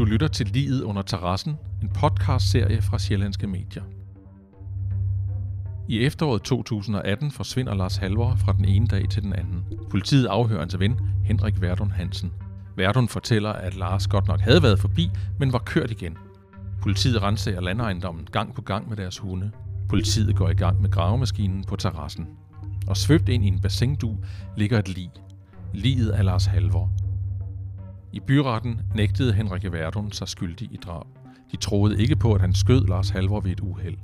Du lytter til Livet under terrassen, en podcastserie fra Sjællandske Medier. I efteråret 2018 forsvinder Lars Halvor fra den ene dag til den anden. Politiet afhører hans ven, Henrik Werdoen Hansen. Werdoen fortæller, at Lars godt nok havde været forbi, men var kørt igen. Politiet renser landejendommen gang på gang med deres hunde. Politiet går i gang med gravemaskinen på terrassen. Og svøbt ind i en bassindug ligger et lig. Liget af Lars Halvor. I byretten nægtede Henrik Werdoen sig skyldig i drab. De troede ikke på, at han skød Lars Halvor ved et uheld.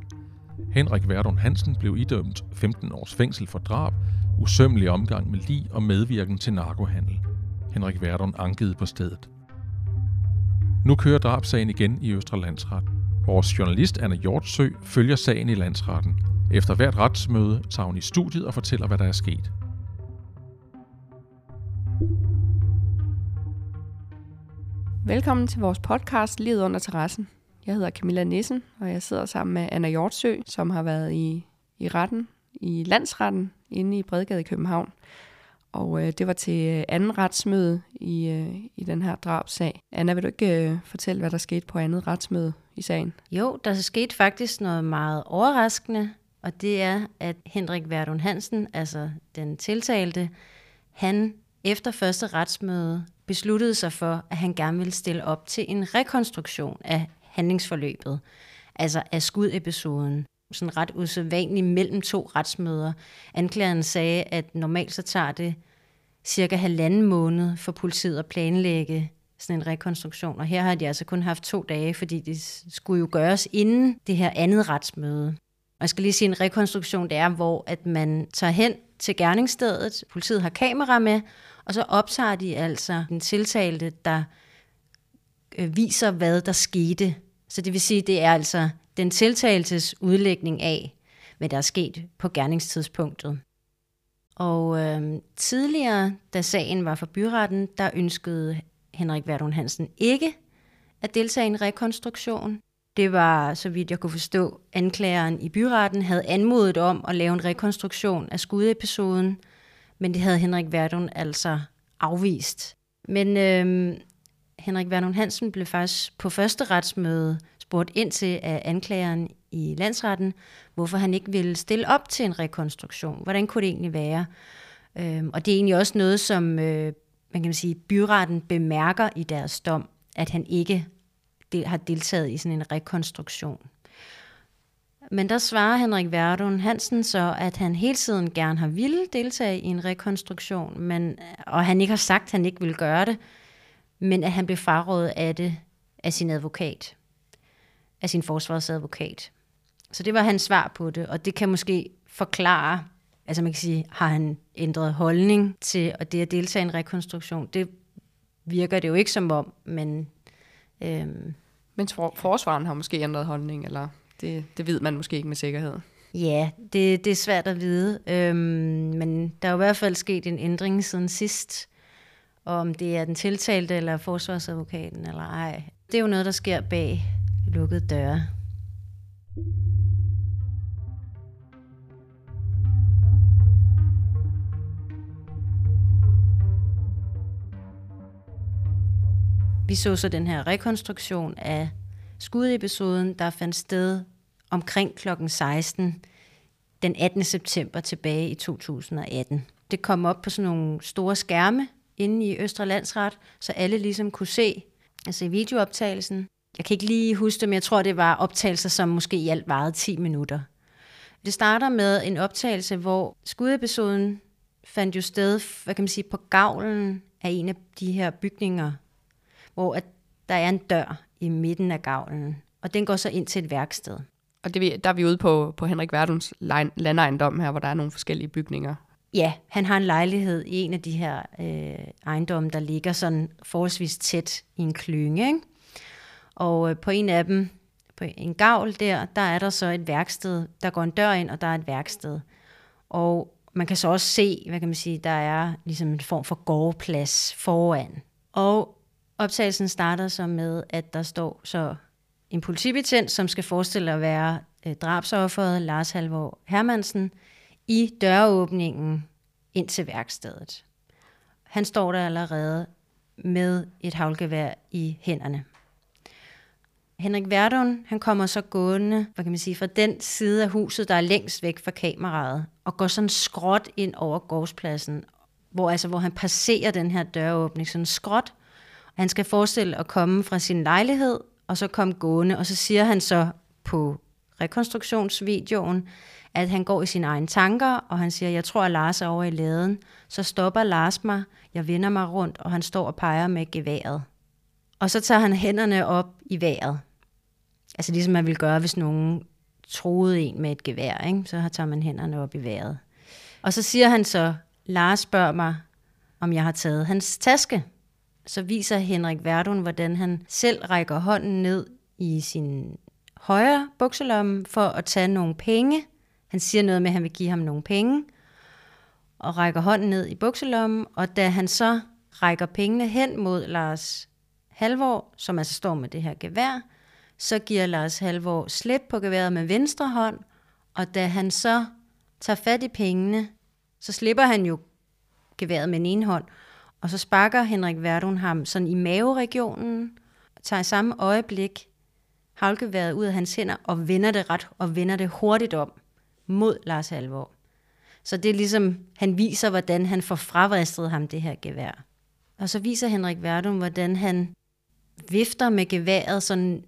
Henrik Werdoen Hansen blev idømt 15 års fængsel for drab, usømmelig omgang med lig og medvirken til narkohandel. Henrik Werdoen ankede på stedet. Nu kører drabssagen igen i Østre Landsret. Vores journalist Anna Hjortshøj følger sagen i landsretten. Efter hvert retsmøde tager hun i studiet og fortæller, hvad der er sket. Velkommen til vores podcast Livet under terrassen. Jeg hedder Camilla Nissen, og jeg sidder sammen med Anna Hjortshøj, som har været i retten, i landsretten, inde i Bredegade i København. Og det var til anden retsmøde i den her drabsag. Anna, vil du ikke fortælle, hvad der skete på andet retsmøde i sagen? Jo, der skete faktisk noget meget overraskende, og det er, at Henrik Werdoen Hansen, altså den tiltalte, han efter første retsmøde besluttede sig for, at han gerne ville stille op til en rekonstruktion af handlingsforløbet, altså af skudepisoden. Sådan ret usædvanligt mellem to retsmøder. Anklageren sagde, at normalt så tager det cirka 1,5 måned for politiet at planlægge sådan en rekonstruktion, og her har de altså kun haft 2 dage, fordi det skulle jo gøres inden det her andet retsmøde. Og jeg skal lige sige, en rekonstruktion, det er, hvor at man tager hen til gerningsstedet, politiet har kamera med, og så optager de altså den tiltalte, der viser, hvad der skete. Så det vil sige, det er altså den tiltaltes udlægning af, hvad der er sket på gerningstidspunktet. Og tidligere, da sagen var for byretten, der ønskede Henrik Werdoen Hansen ikke at deltage i en rekonstruktion. Det var, så vidt jeg kunne forstå, anklageren i byretten havde anmodet om at lave en rekonstruktion af skudepisoden, men det havde Henrik Werdoen altså afvist. Men Henrik Werdoen Hansen blev faktisk på første retsmøde spurgt ind til af anklageren i landsretten, hvorfor han ikke ville stille op til en rekonstruktion. Hvordan kunne det egentlig være? Og det er egentlig også noget, som man kan sige, byretten bemærker i deres dom, at han ikke har deltaget i sådan en rekonstruktion. Men der svarer Henrik Werdoen Hansen så, at han hele tiden gerne har ville deltage i en rekonstruktion, og han ikke har sagt, at han ikke ville gøre det, men at han blev frarådet af det af sin advokat, af sin forsvarsadvokat. Så det var hans svar på det, og det kan måske forklare, altså man kan sige, har han ændret holdning til at det at deltage i en rekonstruktion? Det virker det jo ikke som om, men men forsvaren har måske ændret holdning, eller det ved man måske ikke med sikkerhed. Ja, det er svært at vide, men der er jo i hvert fald sket en ændring siden sidst, om det er den tiltalte eller forsvarsadvokaten eller ej. Det er jo noget, der sker bag lukkede døre. Vi så den her rekonstruktion af skudepisoden, der fandt sted omkring kl. 16 den 18. september tilbage i 2018. Det kom op på sådan nogle store skærme inde i Østre Landsret, så alle ligesom kunne se, altså videooptagelsen. Jeg kan ikke lige huske det, men jeg tror, det var optagelser, som måske i alt varede 10 minutter. Det starter med en optagelse, hvor skudepisoden fandt jo sted, hvad kan man sige, på gavlen af en af de her bygninger, hvor at der er en dør i midten af gavlen, og den går så ind til et værksted. Og der er vi ude på Henrik Werdoens landejendom her, hvor der er nogle forskellige bygninger. Ja, han har en lejlighed i en af de her ejendomme, der ligger sådan forholdsvis tæt i en klynge, ikke? Og på en af dem, på en gavl der er der så et værksted. Der går en dør ind, og der er et værksted. Og man kan så også se, hvad kan man sige, der er ligesom en form for gårdplads foran. Og optagelsen starter så med, at der står så en politibetjent, som skal forestille at være drabsofferet Lars Halvor Hermansen, i døråbningen ind til værkstedet. Han står der allerede med et haglgevær i hænderne. Henrik Werdoen, han kommer så gående, hvad kan man sige, fra den side af huset, der er længst væk fra kameraet, og går sådan skråt ind over gårdspladsen, hvor han passerer den her døråbning, sådan skråt. Han skal forestille at komme fra sin lejlighed, og så komme gående, og så siger han så på rekonstruktionsvideoen, at han går i sine egne tanker, og han siger, jeg tror, at Lars er over i laden. Så stopper Lars mig, jeg vender mig rundt, og han står og peger med geværet. Og så tager han hænderne op i vejret. Altså ligesom man ville gøre, hvis nogen troede en med et gevær, ikke? Så tager man hænderne op i vejret. Og så siger han så, Lars spørger mig, om jeg har taget hans taske. Så viser Henrik Werdoen, hvordan han selv rækker hånden ned i sin højre bukselomme for at tage nogle penge. Han siger noget med, at han vil give ham nogle penge, og rækker hånden ned i bukselommen, og da han så rækker pengene hen mod Lars Halvor, som altså står med det her gevær, så giver Lars Halvor slip på geværet med venstre hånd, og da han så tager fat i pengene, så slipper han jo geværet med den ene hånd, og så sparker Henrik Werdoen ham sådan i maveregionen, og tager i samme øjeblik havlgeværet ud af hans hænder, og vender det hurtigt om mod Lars Halvor. Så det er ligesom, han viser, hvordan han får fravristet ham det her gevær. Og så viser Henrik Werdoen, hvordan han vifter med geværet sådan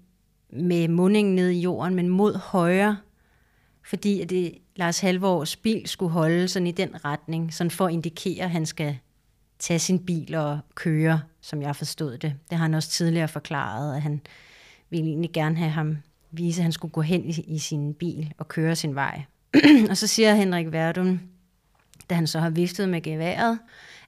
med mundingen ned i jorden, men mod højre, fordi det Lars Halvors bil skulle holde sådan i den retning, sådan for at indikere, at han skal tage sin bil og køre, som jeg forstod det. Det har han også tidligere forklaret, at han ville egentlig gerne have ham vise, at han skulle gå hen i sin bil og køre sin vej. Og så siger Henrik Werdoen, da han så har viftet med geværet,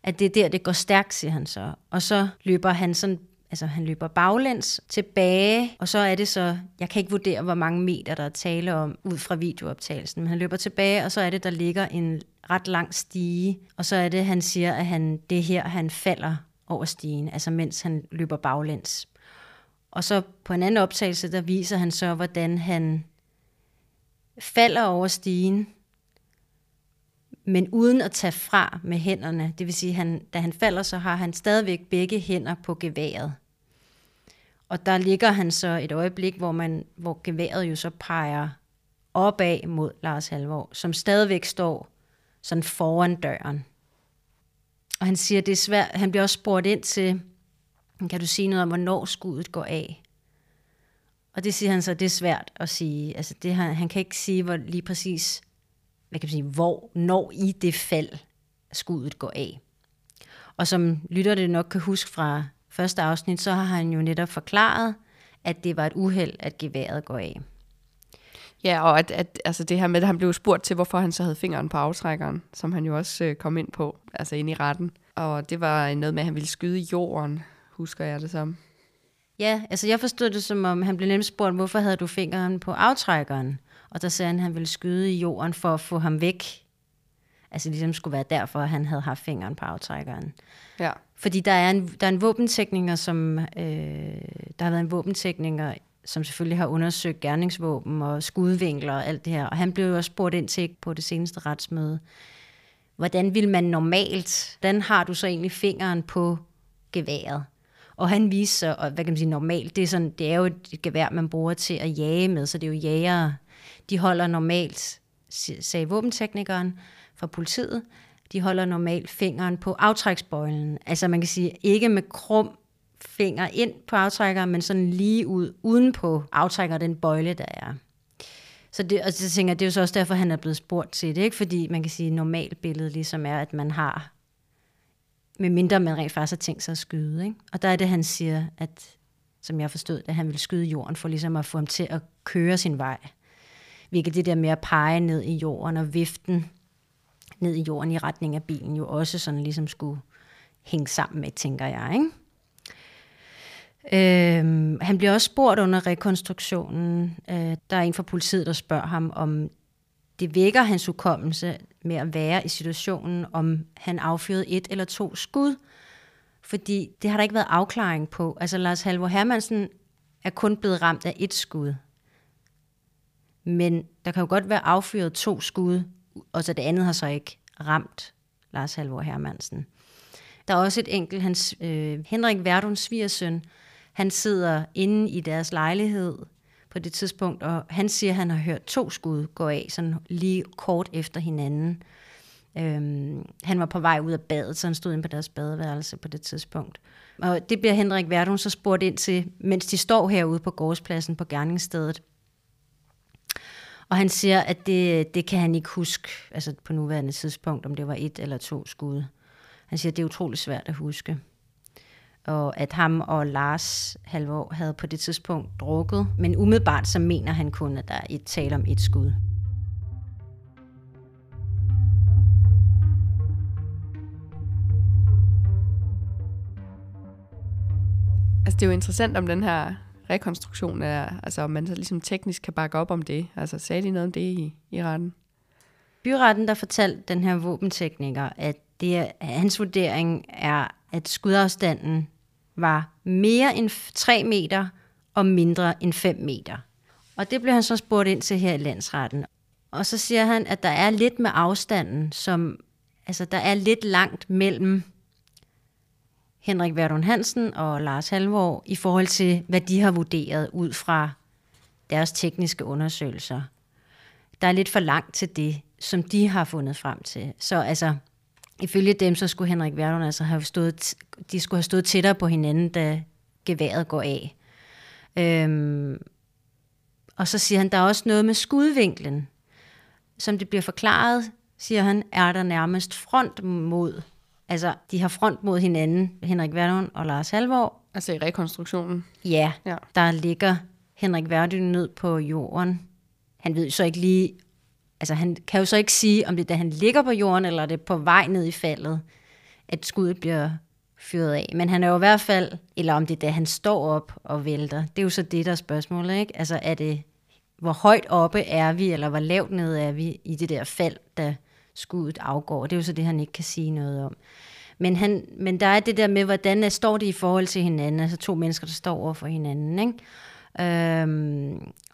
at det er der, det går stærkt, siger han så. Og så løber han sådan, altså han løber baglæns tilbage, og så er det så, jeg kan ikke vurdere, hvor mange meter der er tale om, ud fra videooptagelsen, men han løber tilbage, og så er det, der ligger en ret lang stige, og så er det, han siger, at det er her, han falder over stigen, altså mens han løber baglæns. Og så på en anden optagelse, der viser han så, hvordan han falder over stigen, men uden at tage fra med hænderne. Det vil sige, da han falder, så har han stadigvæk begge hænder på geværet. Og der ligger han så et øjeblik, hvor geværet jo så peger opad mod Lars Halvor, som stadigvæk står sådan foran døren. Og han siger, det er svært. Han bliver også spurgt ind til, kan du sige noget om, hvornår skuddet går af? Og det siger han så, det er svært at sige. Altså det, han kan ikke sige, hvor lige præcis, hvad kan man sige, når i det fald skuddet går af. Og som lytter det nok kan huske fra første afsnit, så har han jo netop forklaret, at det var et uheld, at geværet går af. Ja, og altså det her med, at han blev spurgt til, hvorfor han så havde fingeren på aftrækkeren, som han jo også kom ind på, altså ind i retten. Og det var noget med, at han ville skyde i jorden, husker jeg det som. Ja, altså jeg forstod det som om, han blev nemt spurgt, hvorfor havde du fingeren på aftrækkeren? Og der sagde han, at han ville skyde i jorden for at få ham væk. Altså ligesom skulle være derfor, at han havde haft fingeren på aftrækkeren. Ja. Fordi der er en våbentækninger, som der har været en våbentækninger, som selvfølgelig har undersøgt gerningsvåben og skudvinkler og alt det her. Og han blev jo også spurgt ind til på det seneste retsmøde. Hvordan har du så egentlig fingeren på geværet? Og han viste sig, og hvad kan man sige, normalt, det er jo et gevær, man bruger til at jage med, så det er jo jægere. De holder normalt, sagde våbenteknikeren fra politiet, de holder normalt fingeren på aftræksbøjlen. Altså man kan sige, ikke med krum finger ind på aftrækkeren, men sådan lige ud, uden på aftrækker den bøjle, der er. Så det, og så tænker jeg, det er jo så også derfor, han er blevet spurgt til det, ikke? Fordi man kan sige, normalt billede ligesom er, at man har, med mindre man rent faktisk har tænkt sig at skyde. Ikke? Og der er det, han siger, at, som jeg forstod, at han ville skyde jorden, for ligesom at få ham til at køre sin vej. Hvilket det der med at pege ned i jorden og viften ned i jorden i retning af bilen, jo også sådan ligesom skulle hænge sammen med, tænker jeg. Ikke? Han bliver også spurgt under rekonstruktionen. Der er en fra politiet, der spørger ham, om det vækker hans hukommelse med at være i situationen, om han affyrede 1 eller 2 skud, fordi det har der ikke været afklaring på. Altså Lars Halvor Hermansen er kun blevet ramt af 1 skud. Men der kan jo godt være affyret 2 skud, og så det andet har så ikke ramt Lars Halvor Hermansen. Der er også et enkelt, Henrik Werdoens svigersøn, Han sidder inde i deres lejlighed på det tidspunkt, og han siger, at han har hørt 2 skud gå af, sådan lige kort efter hinanden. Han var på vej ud af badet, så han stod inde på deres badeværelse på det tidspunkt. Og det bliver Henrik Werdoen så spurgt ind til, mens de står herude på gårdspladsen på gerningsstedet. Og han siger, at det kan han ikke huske, altså på nuværende tidspunkt, om det var 1 eller 2 skud. Han siger, at det er utroligt svært at huske. Og at ham og Lars Halvor havde på det tidspunkt drukket, men umiddelbart så mener han kun, at der er tale om 1 skud. Altså det er jo interessant om den her rekonstruktion, altså om man så ligesom teknisk kan bakke op om det. Altså sagde de noget om det i retten? Byretten, der fortalte den her våbentekniker, at hans vurdering er, at skudafstanden var mere end 3 meter og mindre end 5 meter. Og det blev han så spurgt ind til her i landsretten. Og så siger han, at der er lidt med afstanden, som altså der er lidt langt mellem Henrik Werdoen Hansen og Lars Halvor i forhold til, hvad de har vurderet ud fra deres tekniske undersøgelser. Der er lidt for langt til det, som de har fundet frem til. Så altså, ifølge dem, så skulle Henrik Werdoen altså have stået tættere på hinanden, da geværet går af. Og så siger han, der er også noget med skudvinklen. Som det bliver forklaret, siger han, er der nærmest front mod. Altså, de har front mod hinanden, Henrik Werdoen og Lars Halvor. Altså i rekonstruktionen? Ja, ja. Der ligger Henrik Werdoen ned på jorden. Han ved så ikke lige. Altså, han kan jo så ikke sige, om det er, da han ligger på jorden, eller det er på vej ned i faldet, at skuddet bliver fyret af. Men han er jo i hvert fald, eller om det er, da han står op og vælter. Det er jo så det, der er spørgsmålet, ikke? Altså, er det, hvor højt oppe er vi, eller hvor lavt nede er vi i det der fald, der skuddet afgår? Det er jo så det, han ikke kan sige noget om. Men der er det der med, hvordan står de i forhold til hinanden? Altså 2 mennesker, der står over for hinanden, ikke?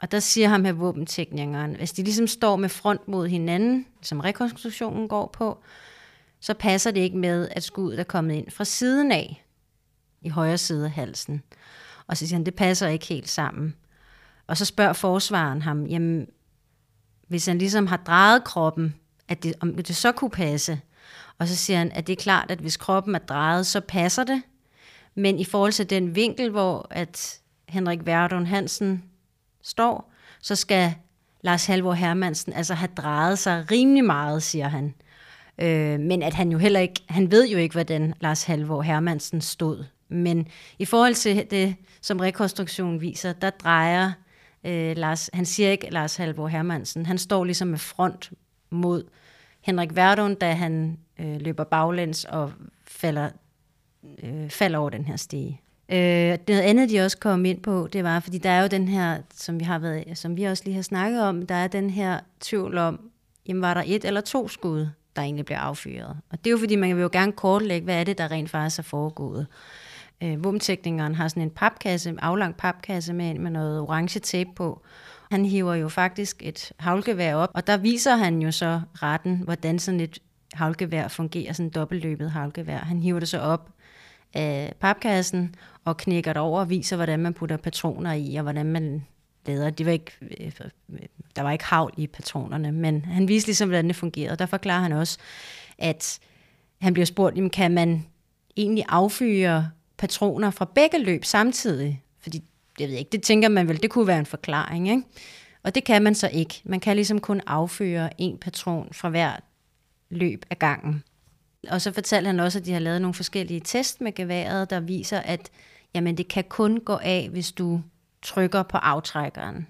Og der siger ham her våbenteknikeren, hvis de ligesom står med front mod hinanden, som rekonstruktionen går på, så passer det ikke med, at skuddet er kommet ind fra siden af, i højre side af halsen. Og så siger han, det passer ikke helt sammen. Og så spørger forsvareren ham, jamen, hvis han ligesom har drejet kroppen, om det så kunne passe. Og så siger han, at det er klart, at hvis kroppen er drejet, så passer det. Men i forhold til den vinkel, hvor at Henrik Werdoen Hansen står, så skal Lars Halvor Hermansen altså have drejet sig rimelig meget, siger han. Men at han jo heller ikke, han ved jo ikke, hvordan Lars Halvor Hermansen stod. Men i forhold til det, som rekonstruktionen viser, der drejer han siger ikke Lars Halvor Hermansen, han står ligesom med front mod Henrik Werdoen, da han løber baglæns og falder over den her stige. Noget andet, de også kom ind på, det var, fordi der er jo den her, som vi også lige har snakket om, der er den her tvivl om, jamen var der 1 eller 2 skud, der egentlig blev affyret. Og det er jo fordi, man vil jo gerne kortlægge, hvad er det, der rent faktisk er foregået. Våbenteknikeren har sådan en papkasse, aflang papkasse med noget orange tape på. Han hiver jo faktisk et haglgevær op, og der viser han jo så retten, hvordan sådan et haglgevær fungerer, sådan et dobbeltløbet haglgevær. Han hiver det så op af papkassen og knækker det over og viser, hvordan man putter patroner i, og hvordan man lader. Der var ikke hagl i patronerne, men han viser ligesom, hvordan det fungerede. Der forklarer han også, at han bliver spurgt, jamen, kan man egentlig affyre patroner fra begge løb samtidig? Fordi jeg ved ikke, det tænker man vel, det kunne være en forklaring, ikke? Og det kan man så ikke. Man kan ligesom kun afføre 1 patron fra hver løb af gangen. Og så fortalte han også, at de har lavet nogle forskellige test med geværet, der viser, at jamen, det kan kun gå af, hvis du trykker på aftrækkeren.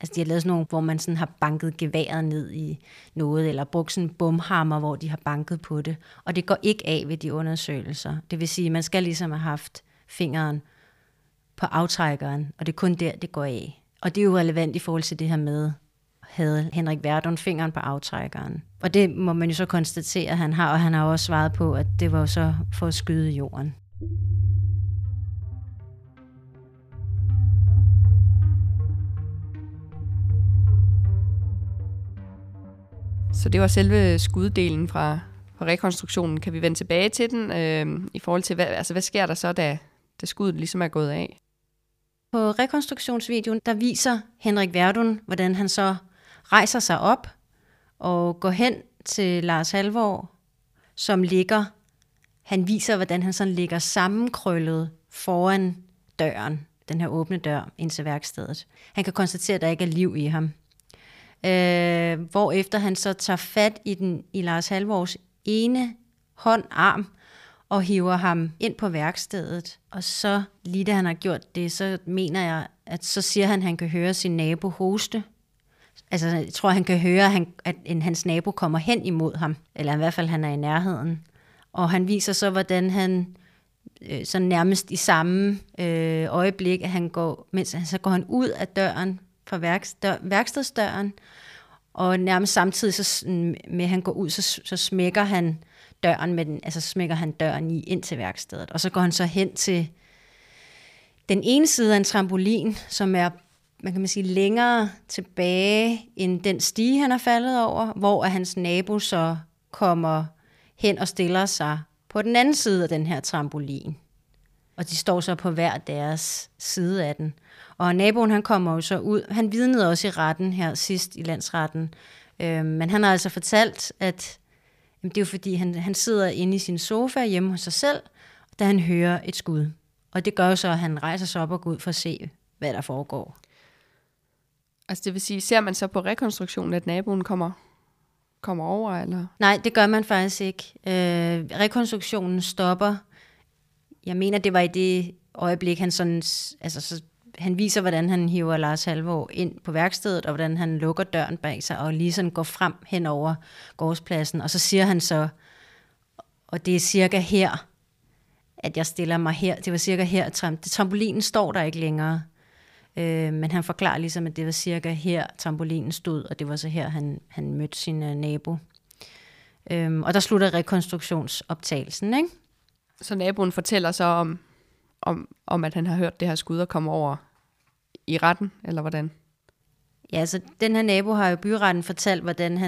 Altså de har lavet sådan nogle, hvor man sådan har banket geværet ned i noget, eller brugt sådan en bumhammer, hvor de har banket på det. Og det går ikke af ved de undersøgelser. Det vil sige, at man skal ligesom have haft fingeren på aftrækkeren, og det er kun der, det går af. Og det er jo relevant i forhold til det her med, havde Henrik Werdoen fingeren på aftrækkeren. Og det må man jo så konstatere, at han har, og han har også svaret på, at det var jo så for at skyde jorden. Så det var selve skuddelen fra rekonstruktionen. Kan vi vende tilbage til den i forhold til, hvad sker der så, da skuddet ligesom er gået af? På rekonstruktionsvideoen, der viser Henrik Werdoen, hvordan han så rejser sig op og går hen til Lars Halvor, som ligger. Han viser, hvordan han sådan ligger sammenkrøllet foran døren, den her åbne dør ind til værkstedet. Han kan konstatere, at der ikke er liv i ham. Hvorefter han så tager fat i Lars Halvors ene håndarm og hiver ham ind på værkstedet. Og så, lige da han har gjort det, så mener jeg, at så siger han, at han kan høre sin nabo hoste. Altså, jeg tror, han kan høre, at hans nabo kommer hen imod ham. Eller i hvert fald, han er i nærheden. Og han viser så, hvordan han så nærmest i samme øjeblik, at han går, mens så går han ud af døren fra værkstedsdøren, og nærmest samtidig så, med at han går ud, så smækker han døren med den, altså smækker han døren i ind til værkstedet, og så går han så hen til den ene side af en trampolin, som er, man kan sige, længere tilbage end den stige, han er faldet over, hvor hans nabo så kommer hen og stiller sig på den anden side af den her trampolin. Og de står så på hver deres side af den. Og naboen, han kommer jo så ud. Han vidnede også i retten her sidst i landsretten. Men han har altså fortalt, at det er jo fordi, han sidder inde i sin sofa hjemme hos sig selv, da han hører et skud. Og det gør jo så, at han rejser sig op og går ud for at se, hvad der foregår. Altså det vil sige, ser man så på rekonstruktionen, at naboen kommer over, eller? Nej, det gør man faktisk ikke. Rekonstruktionen stopper. Jeg mener, det var i det øjeblik, han sådan, altså, han viser, hvordan han hiver Lars Halvor ind på værkstedet, og hvordan han lukker døren bag sig, og lige sådan går frem hen over gårdspladsen. Og så siger han så, og det er cirka her, at jeg stiller mig her. Det var cirka her, trampolinen står der ikke længere. Men han forklarer ligesom, at det var cirka her, trampolinen stod, og det var så her, han mødte sin nabo. Og der slutter rekonstruktionsoptagelsen, ikke? Så naboen fortæller så om, at han har hørt det her skud og kommer over i retten, eller hvordan? Ja, så den her nabo har jo byretten fortalt, hvordan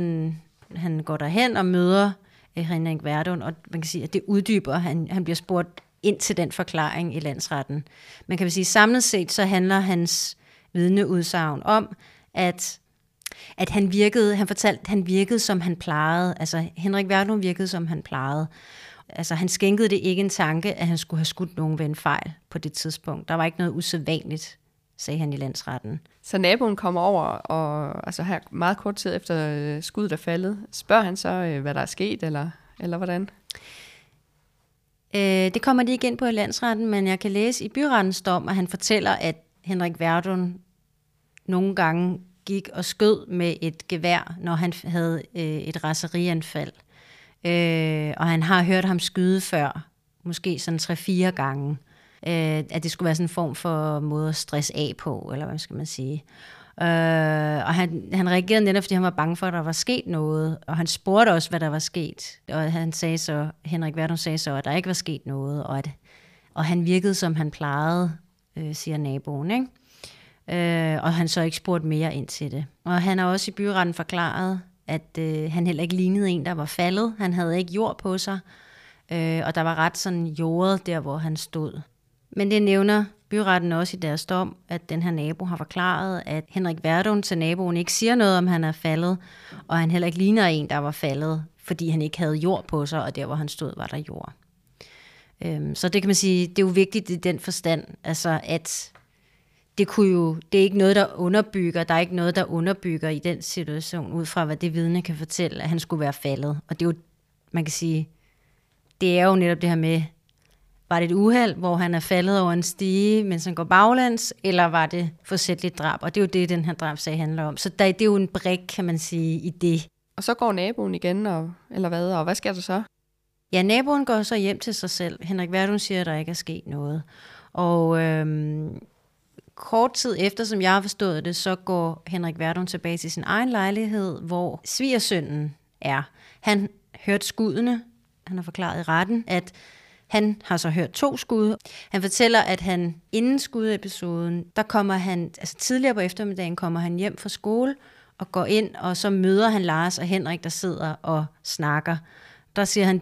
han går derhen og møder Henrik Werdoen, og man kan sige, at det uddyber, han bliver spurgt ind til den forklaring i landsretten. Man kan sige, samlet set så handler hans vidneudsagn om, at han virkede, som han plejede. Altså Henrik Werdoen virkede, som han plejede. Altså han skænkede det ikke en tanke, at han skulle have skudt nogen ved en fejl på det tidspunkt. Der var ikke noget usædvanligt, sagde han i landsretten. Så naboen kommer over, og altså her meget kort tid efter skuddet er faldet, spørger han så, hvad der er sket, eller hvordan? Det kommer de ikke ind på i landsretten, men jeg kan læse i byrettens dom, at han fortæller, at Henrik Werdoen nogle gange gik og skød med et gevær, når han havde et raserianfald. Og han har hørt ham skyde før, måske sådan 3-4 gange, at det skulle være sådan en form for måde at stresse af på, eller hvad skal man sige. Og han reagerede netop, fordi han var bange for, at der var sket noget, og han spurgte også, hvad der var sket, og Henrik Werdoen sagde så, at der ikke var sket noget, og han virkede, som han plejede, siger naboen, ikke? Og han så ikke spurgte mere ind til det. Og han har også i byretten forklaret, at han heller ikke lignede en, der var faldet, han havde ikke jord på sig, og der var ret sådan jordet der, hvor han stod. Men det nævner byretten også i deres dom, at den her nabo har forklaret, at Henrik Werdoen til naboen ikke siger noget, om han er faldet, og han heller ikke ligner en, der var faldet, fordi han ikke havde jord på sig, og der, hvor han stod, var der jord. Så det kan man sige, det er jo vigtigt i den forstand, altså at det er ikke noget, der underbygger i den situation, ud fra hvad det vidne kan fortælle, at han skulle være faldet. Og det er jo, man kan sige, det er jo netop det her med, var det et uheld, hvor han er faldet over en stige, mens han går baglæns, eller var det forsætligt drab? Og det er jo det, den her drabsag handler om. Så det er jo en brik, kan man sige, i det. Og så går naboen igen, eller hvad? Og hvad sker der så? Ja, naboen går så hjem til sig selv. Henrik Werdoen siger, at der ikke er sket noget. Og kort tid efter, som jeg har forstået det, så går Henrik Werdoen tilbage til sin egen lejlighed, hvor svigersønnen er. Han hørte skuddene. Han har forklaret i retten, at han har så hørt 2 skud. Han fortæller, at han inden skudepisoden, der kommer han, altså tidligere på eftermiddagen, kommer han hjem fra skole og går ind, og så møder han Lars og Henrik, der sidder og snakker. Der siger han,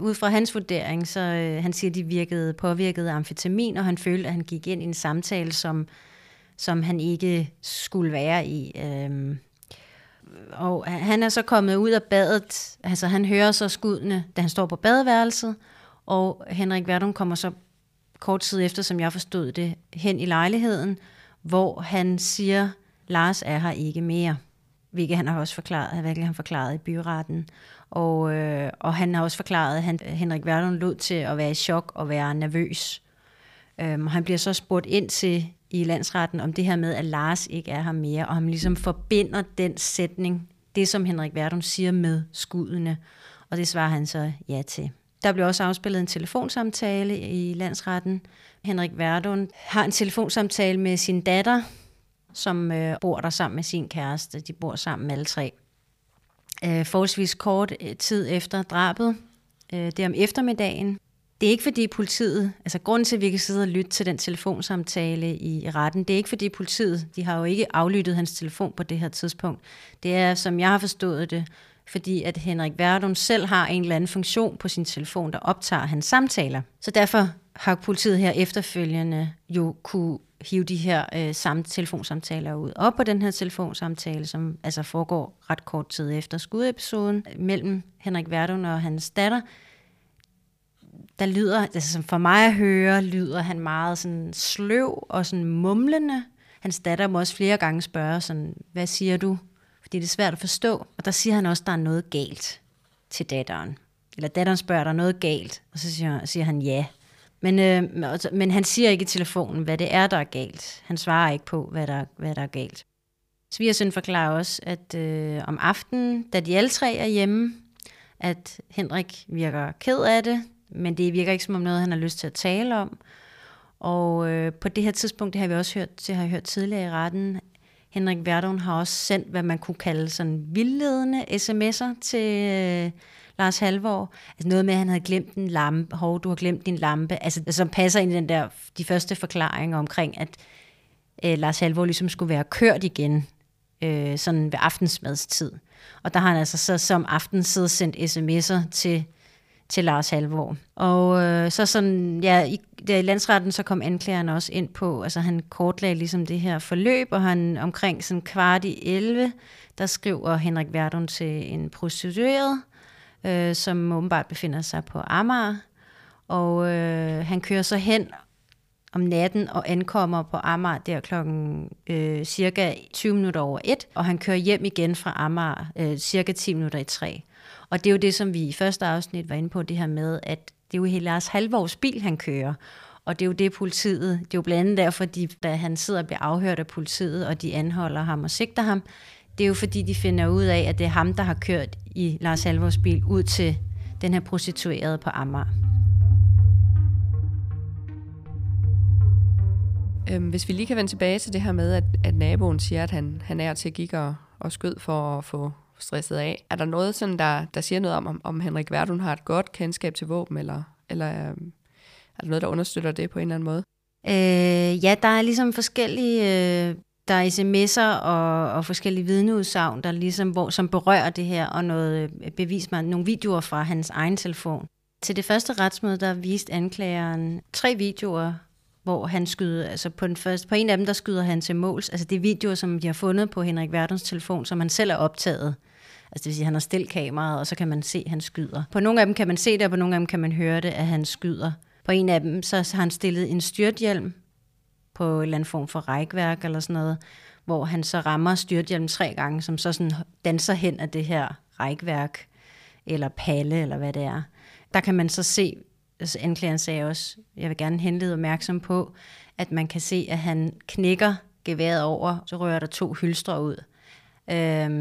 ud fra hans vurdering, så han siger, de virkede påvirket af amfetamin, og han følte, at han gik ind i en samtale, som han ikke skulle være i. Og han er så kommet ud af badet, altså han hører så skuddene, da han står på badeværelset, og Henrik Werdoen kommer så kort tid efter, som jeg forstod det, hen i lejligheden, hvor han siger, Lars er her ikke mere. Hvilket han har også forklaret i byretten. Og han har også forklaret, at Henrik Werdoen lod til at være i chok og være nervøs. Han bliver så spurgt ind til i landsretten om det her med, at Lars ikke er her mere, og han ligesom forbinder den sætning, det som Henrik Werdoen siger med skuddene, og det svarer han så ja til. Der blev også afspillet en telefonsamtale i landsretten. Henrik Werdoen har en telefonsamtale med sin datter, som bor der sammen med sin kæreste. De bor sammen alle tre. Forholdsvis kort tid efter drabet, det er om eftermiddagen. Det er ikke fordi politiet, altså grunden til, at vi kan sidde og lytte til den telefonsamtale i retten, det er ikke fordi politiet, de har jo ikke aflyttet hans telefon på det her tidspunkt. Det er, som jeg har forstået det, fordi at Henrik Werdoen selv har en eller anden funktion på sin telefon, der optager hans samtaler. Så derfor har politiet her efterfølgende jo kunne hive de her telefonsamtaler ud. Og på den her telefonsamtale, som altså foregår ret kort tid efter skudepisoden, mellem Henrik Werdoen og hans datter, der lyder, altså som for mig at høre, lyder han meget sådan sløv og sådan mumlende. Hans datter må også flere gange spørge sådan, hvad siger du? Fordi det er svært at forstå. Og der siger han også, der er noget galt til datteren. Eller datteren spørger, der er noget galt. Og så siger han ja. Men han siger ikke i telefonen, hvad det er, der er galt. Han svarer ikke på, hvad der er galt. Svigersøn forklarer også, at om aftenen, da de alle tre er hjemme, at Henrik virker ked af det, men det virker ikke som om noget, han har lyst til at tale om. Og på det her tidspunkt, det har jeg hørt tidligere i retten, Henrik Werdoen har også sendt, hvad man kunne kalde sådan vildledende sms'er til Lars Halvor. Altså noget med, at han havde glemt en lampe. Hov, du har glemt din lampe. Altså, som passer ind i den der, de første forklaringer omkring, at Lars Halvor ligesom skulle være kørt igen, sådan ved aftensmadstid. Og der har han altså så som aften siddet sendt sms'er til Lars Halvor. Og så sådan, ja, i landsretten, så kom anklageren også ind på, altså han kortlagde ligesom det her forløb, og han omkring sådan 11:15, der skriver Henrik Werdoen til en prostitueret, som åbenbart befinder sig på Amager, og han kører så hen om natten og ankommer på Amager der klokken cirka 1:20, og han kører hjem igen fra Amager cirka 2:50. Og det er jo det, som vi i første afsnit var inde på, det her med, at det er jo hele Lars Halvors bil, han kører. Og det er jo det politiet, det er jo blandt andet derfor, da han sidder og bliver afhørt af politiet, og de anholder ham og sigter ham, det er jo fordi, de finder ud af, at det er ham, der har kørt i Lars Halvors bil ud til den her prostituerede på Amager. Hvis vi lige kan vende tilbage til det her med, at naboen siger, at han er til at gik og skød for at få stresset af. Er der noget, sådan, der siger noget om Henrik Werdoen har et godt kendskab til våben, eller er der noget, der understøtter det på en eller anden måde? Ja, der er ligesom forskellige der er sms'er og forskellige vidneudsagn, der ligesom, som berører det her, og noget bevis, nogle videoer fra hans egen telefon. Til det første retsmøde, der viste anklageren 3 videoer, hvor han skyder, altså på en af dem, der skyder han til måls. Altså det er videoer, som de har fundet på Henrik Werdoens telefon, som han selv er optaget. Altså det vil sige, han har stillet kameraet, og så kan man se, at han skyder. På nogle af dem kan man se det, og på nogle af dem kan man høre det, at han skyder. På en af dem, så har han stillet en styrthjelm på en eller anden form for rækværk eller sådan noget, hvor han så rammer styrthjelmen 3 gange, som så sådan danser hen af det her rækværk, eller palle, eller hvad det er. Der kan man så se, altså anklageren sagde også, jeg vil gerne henlede opmærksom på, at man kan se, at han knækker geværet over, så rører der 2 hylstre ud.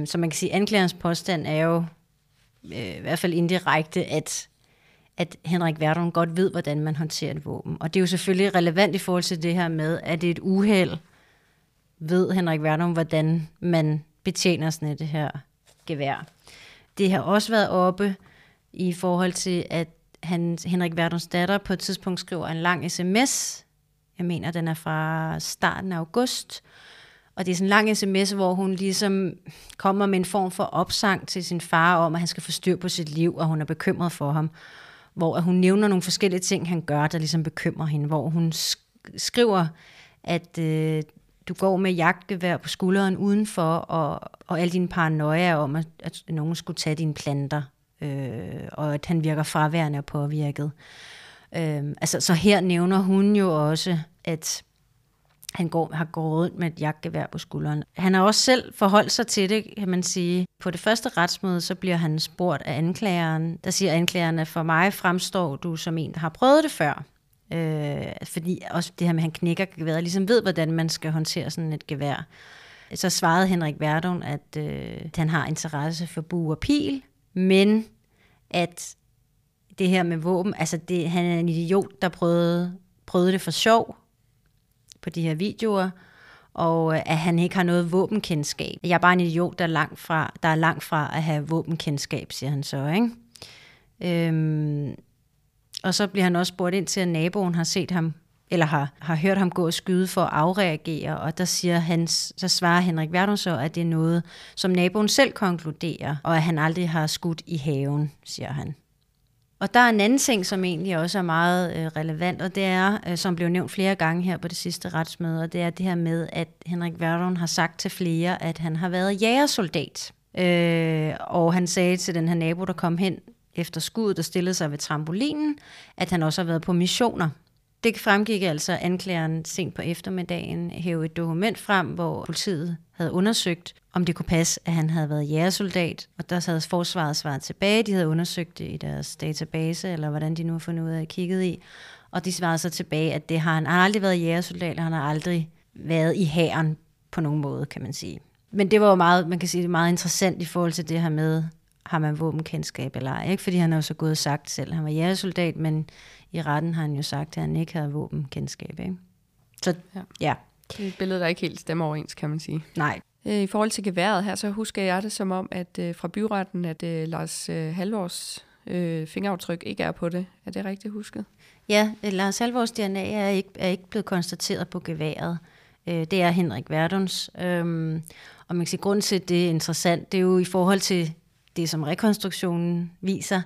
Så man kan sige, at anklagerens påstand er jo i hvert fald indirekte, at Henrik Werdoen godt ved, hvordan man håndterer et våben. Og det er jo selvfølgelig relevant i forhold til det her med, at det er et uheld, ved Henrik Werdoen, hvordan man betjener sådan et det her gevær. Det har også været oppe i forhold til, at Henrik Werdoens datter på et tidspunkt skriver en lang sms. Jeg mener, den er fra starten af august. Og det er sådan en lang sms, hvor hun ligesom kommer med en form for opsang til sin far om, at han skal få styr på sit liv, og hun er bekymret for ham. Hvor hun nævner nogle forskellige ting, han gør, der ligesom bekymrer hende. Hvor hun skriver, at du går med jagtgevær på skulderen udenfor, og alle dine paranoia om, at nogen skulle tage dine planter, og at han virker fraværende og påvirket. Så her nævner hun jo også, at han har gået rundt med et jagtgevær på skulderen. Han har også selv forholdt sig til det, kan man sige. På det første retsmøde, så bliver han spurgt af anklageren. Der siger anklageren, at for mig fremstår du som en, der har prøvet det før. Fordi også det her med, at han knækker geværet, ligesom ved, hvordan man skal håndtere sådan et gevær. Så svarede Henrik Werdoen, at han har interesse for bue og pil, men at det her med våben, altså det, han er en idiot, der prøvede det for sjov på de her videoer, og at han ikke har noget våbenkendskab. Jeg er bare en idiot, der er langt fra at have våbenkendskab, siger han så, ikke? Og så bliver han også spurgt ind til, at naboen har set ham, eller har hørt ham gå og skyde for at afreagere, og der siger så svarer Henrik Werdoen så, at det er noget, som naboen selv konkluderer, og at han aldrig har skudt i haven, siger han. Og der er en anden ting, som egentlig også er meget relevant, og det er, som blev nævnt flere gange her på det sidste retsmøde, og det er det her med, at Henrik Werdoen har sagt til flere, at han har været jægersoldat. Og han sagde til den her nabo, der kom hen efter skuddet og stillede sig ved trampolinen, at han også har været på missioner. Det fremgik altså anklageren sent på eftermiddagen hæve et dokument frem, hvor politiet havde undersøgt, om det kunne passe, at han havde været jægersoldat. Og der havde forsvaret svaret tilbage. De havde undersøgt det i deres database, eller hvordan de nu har fundet ud af at kigget i. Og de svarede så tilbage, at det har han aldrig været jægersoldat, og han har aldrig været i hæren på nogen måde, kan man sige. Men det var jo meget, man kan sige, meget interessant i forhold til det her med, har man våbenkendskab eller ej, ikke? Fordi han har jo så gået og sagt selv, at han var jægersoldat, men i retten har han jo sagt, at han ikke havde våbenkendskab, ikke? Så ja. Det er et billede, der ikke helt stemmer overens, kan man sige. Nej. I forhold til geværet her, så husker jeg det som om, at fra byretten, at Lars Halvors fingeraftryk ikke er på det. Er det rigtigt husket? Ja, Lars Halvors DNA er ikke blevet konstateret på geværet. Det er Henrik Werdoens. Og man kan sige, grund til, at det er interessant, det er jo i forhold til det, som rekonstruktionen viser,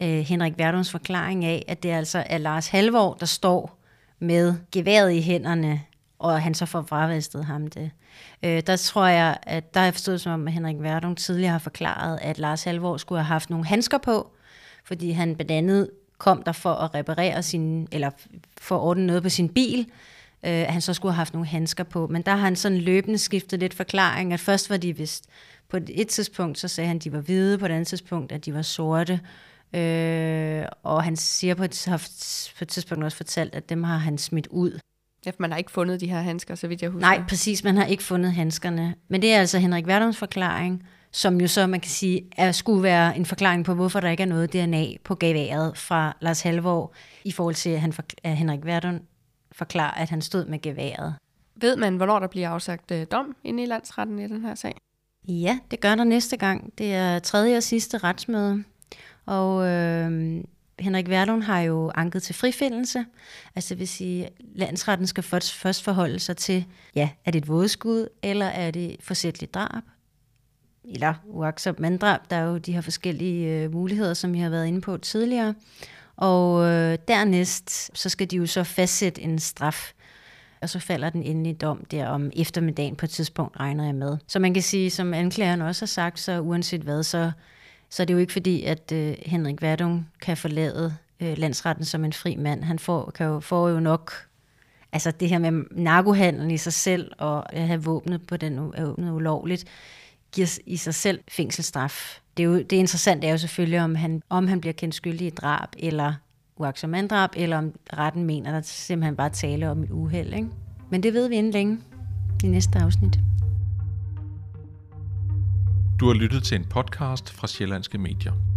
Henrik Werdoens forklaring af, at det altså er Lars Halvor, der står med geværet i hænderne, og han så får fravæstet ham det. Der tror jeg, at der har jeg forstået som om, at Henrik Werdoen tidligere har forklaret, at Lars Halvor skulle have haft nogle handsker på, fordi han blandt andet kom der for at reparere sin, eller for at ordne noget på sin bil, at han så skulle have haft nogle handsker på. Men der har han sådan løbende skiftet lidt forklaring, at først var de vist på et tidspunkt, så sagde han, at de var hvide, på et andet tidspunkt, at de var sorte. Og han siger på et tidspunkt også fortalt, at dem har han smidt ud. Ja, for man har ikke fundet de her handsker, så vidt jeg husker. Nej, præcis, man har ikke fundet handskerne. Men det er altså Henrik Werdoens forklaring, som jo så, man kan sige, skulle være en forklaring på, hvorfor der ikke er noget DNA på geværet fra Lars Halvor, i forhold til, at Henrik Werdoen forklarer, at han stod med geværet. Ved man, hvornår der bliver afsagt dom inde i landsretten i den her sag? Ja, det gør der næste gang. Det er tredje og sidste retsmøde. Og Henrik Werdoen har jo anket til frifindelse. Altså det vil sige, landsretten skal først forholde sig til, ja, er det et vådeskud, eller er det forsætligt drab? Eller uagtsomt manddrab. Der er jo de her forskellige muligheder, som vi har været inde på tidligere. Og dernæst, så skal de jo så fastsætte en straf. Og så falder den endelige dom der om eftermiddagen på et tidspunkt, regner jeg med. Så man kan sige, som anklageren også har sagt, så uanset hvad, så er det jo ikke fordi, at Henrik Werdoen kan forlade landsretten som en fri mand. Han får jo nok, altså det her med narkohandlen i sig selv, og at have våbnet på den ulovligt, giver i sig selv fængselsstraf. Det interessante er jo selvfølgelig, om han bliver kendt skyldig i drab, eller uagtsomt manddrab, eller om retten mener, der simpelthen bare tale om et uheld, ikke? Men det ved vi inden længe i næste afsnit. Du har lyttet til en podcast fra Sjællandske Medier.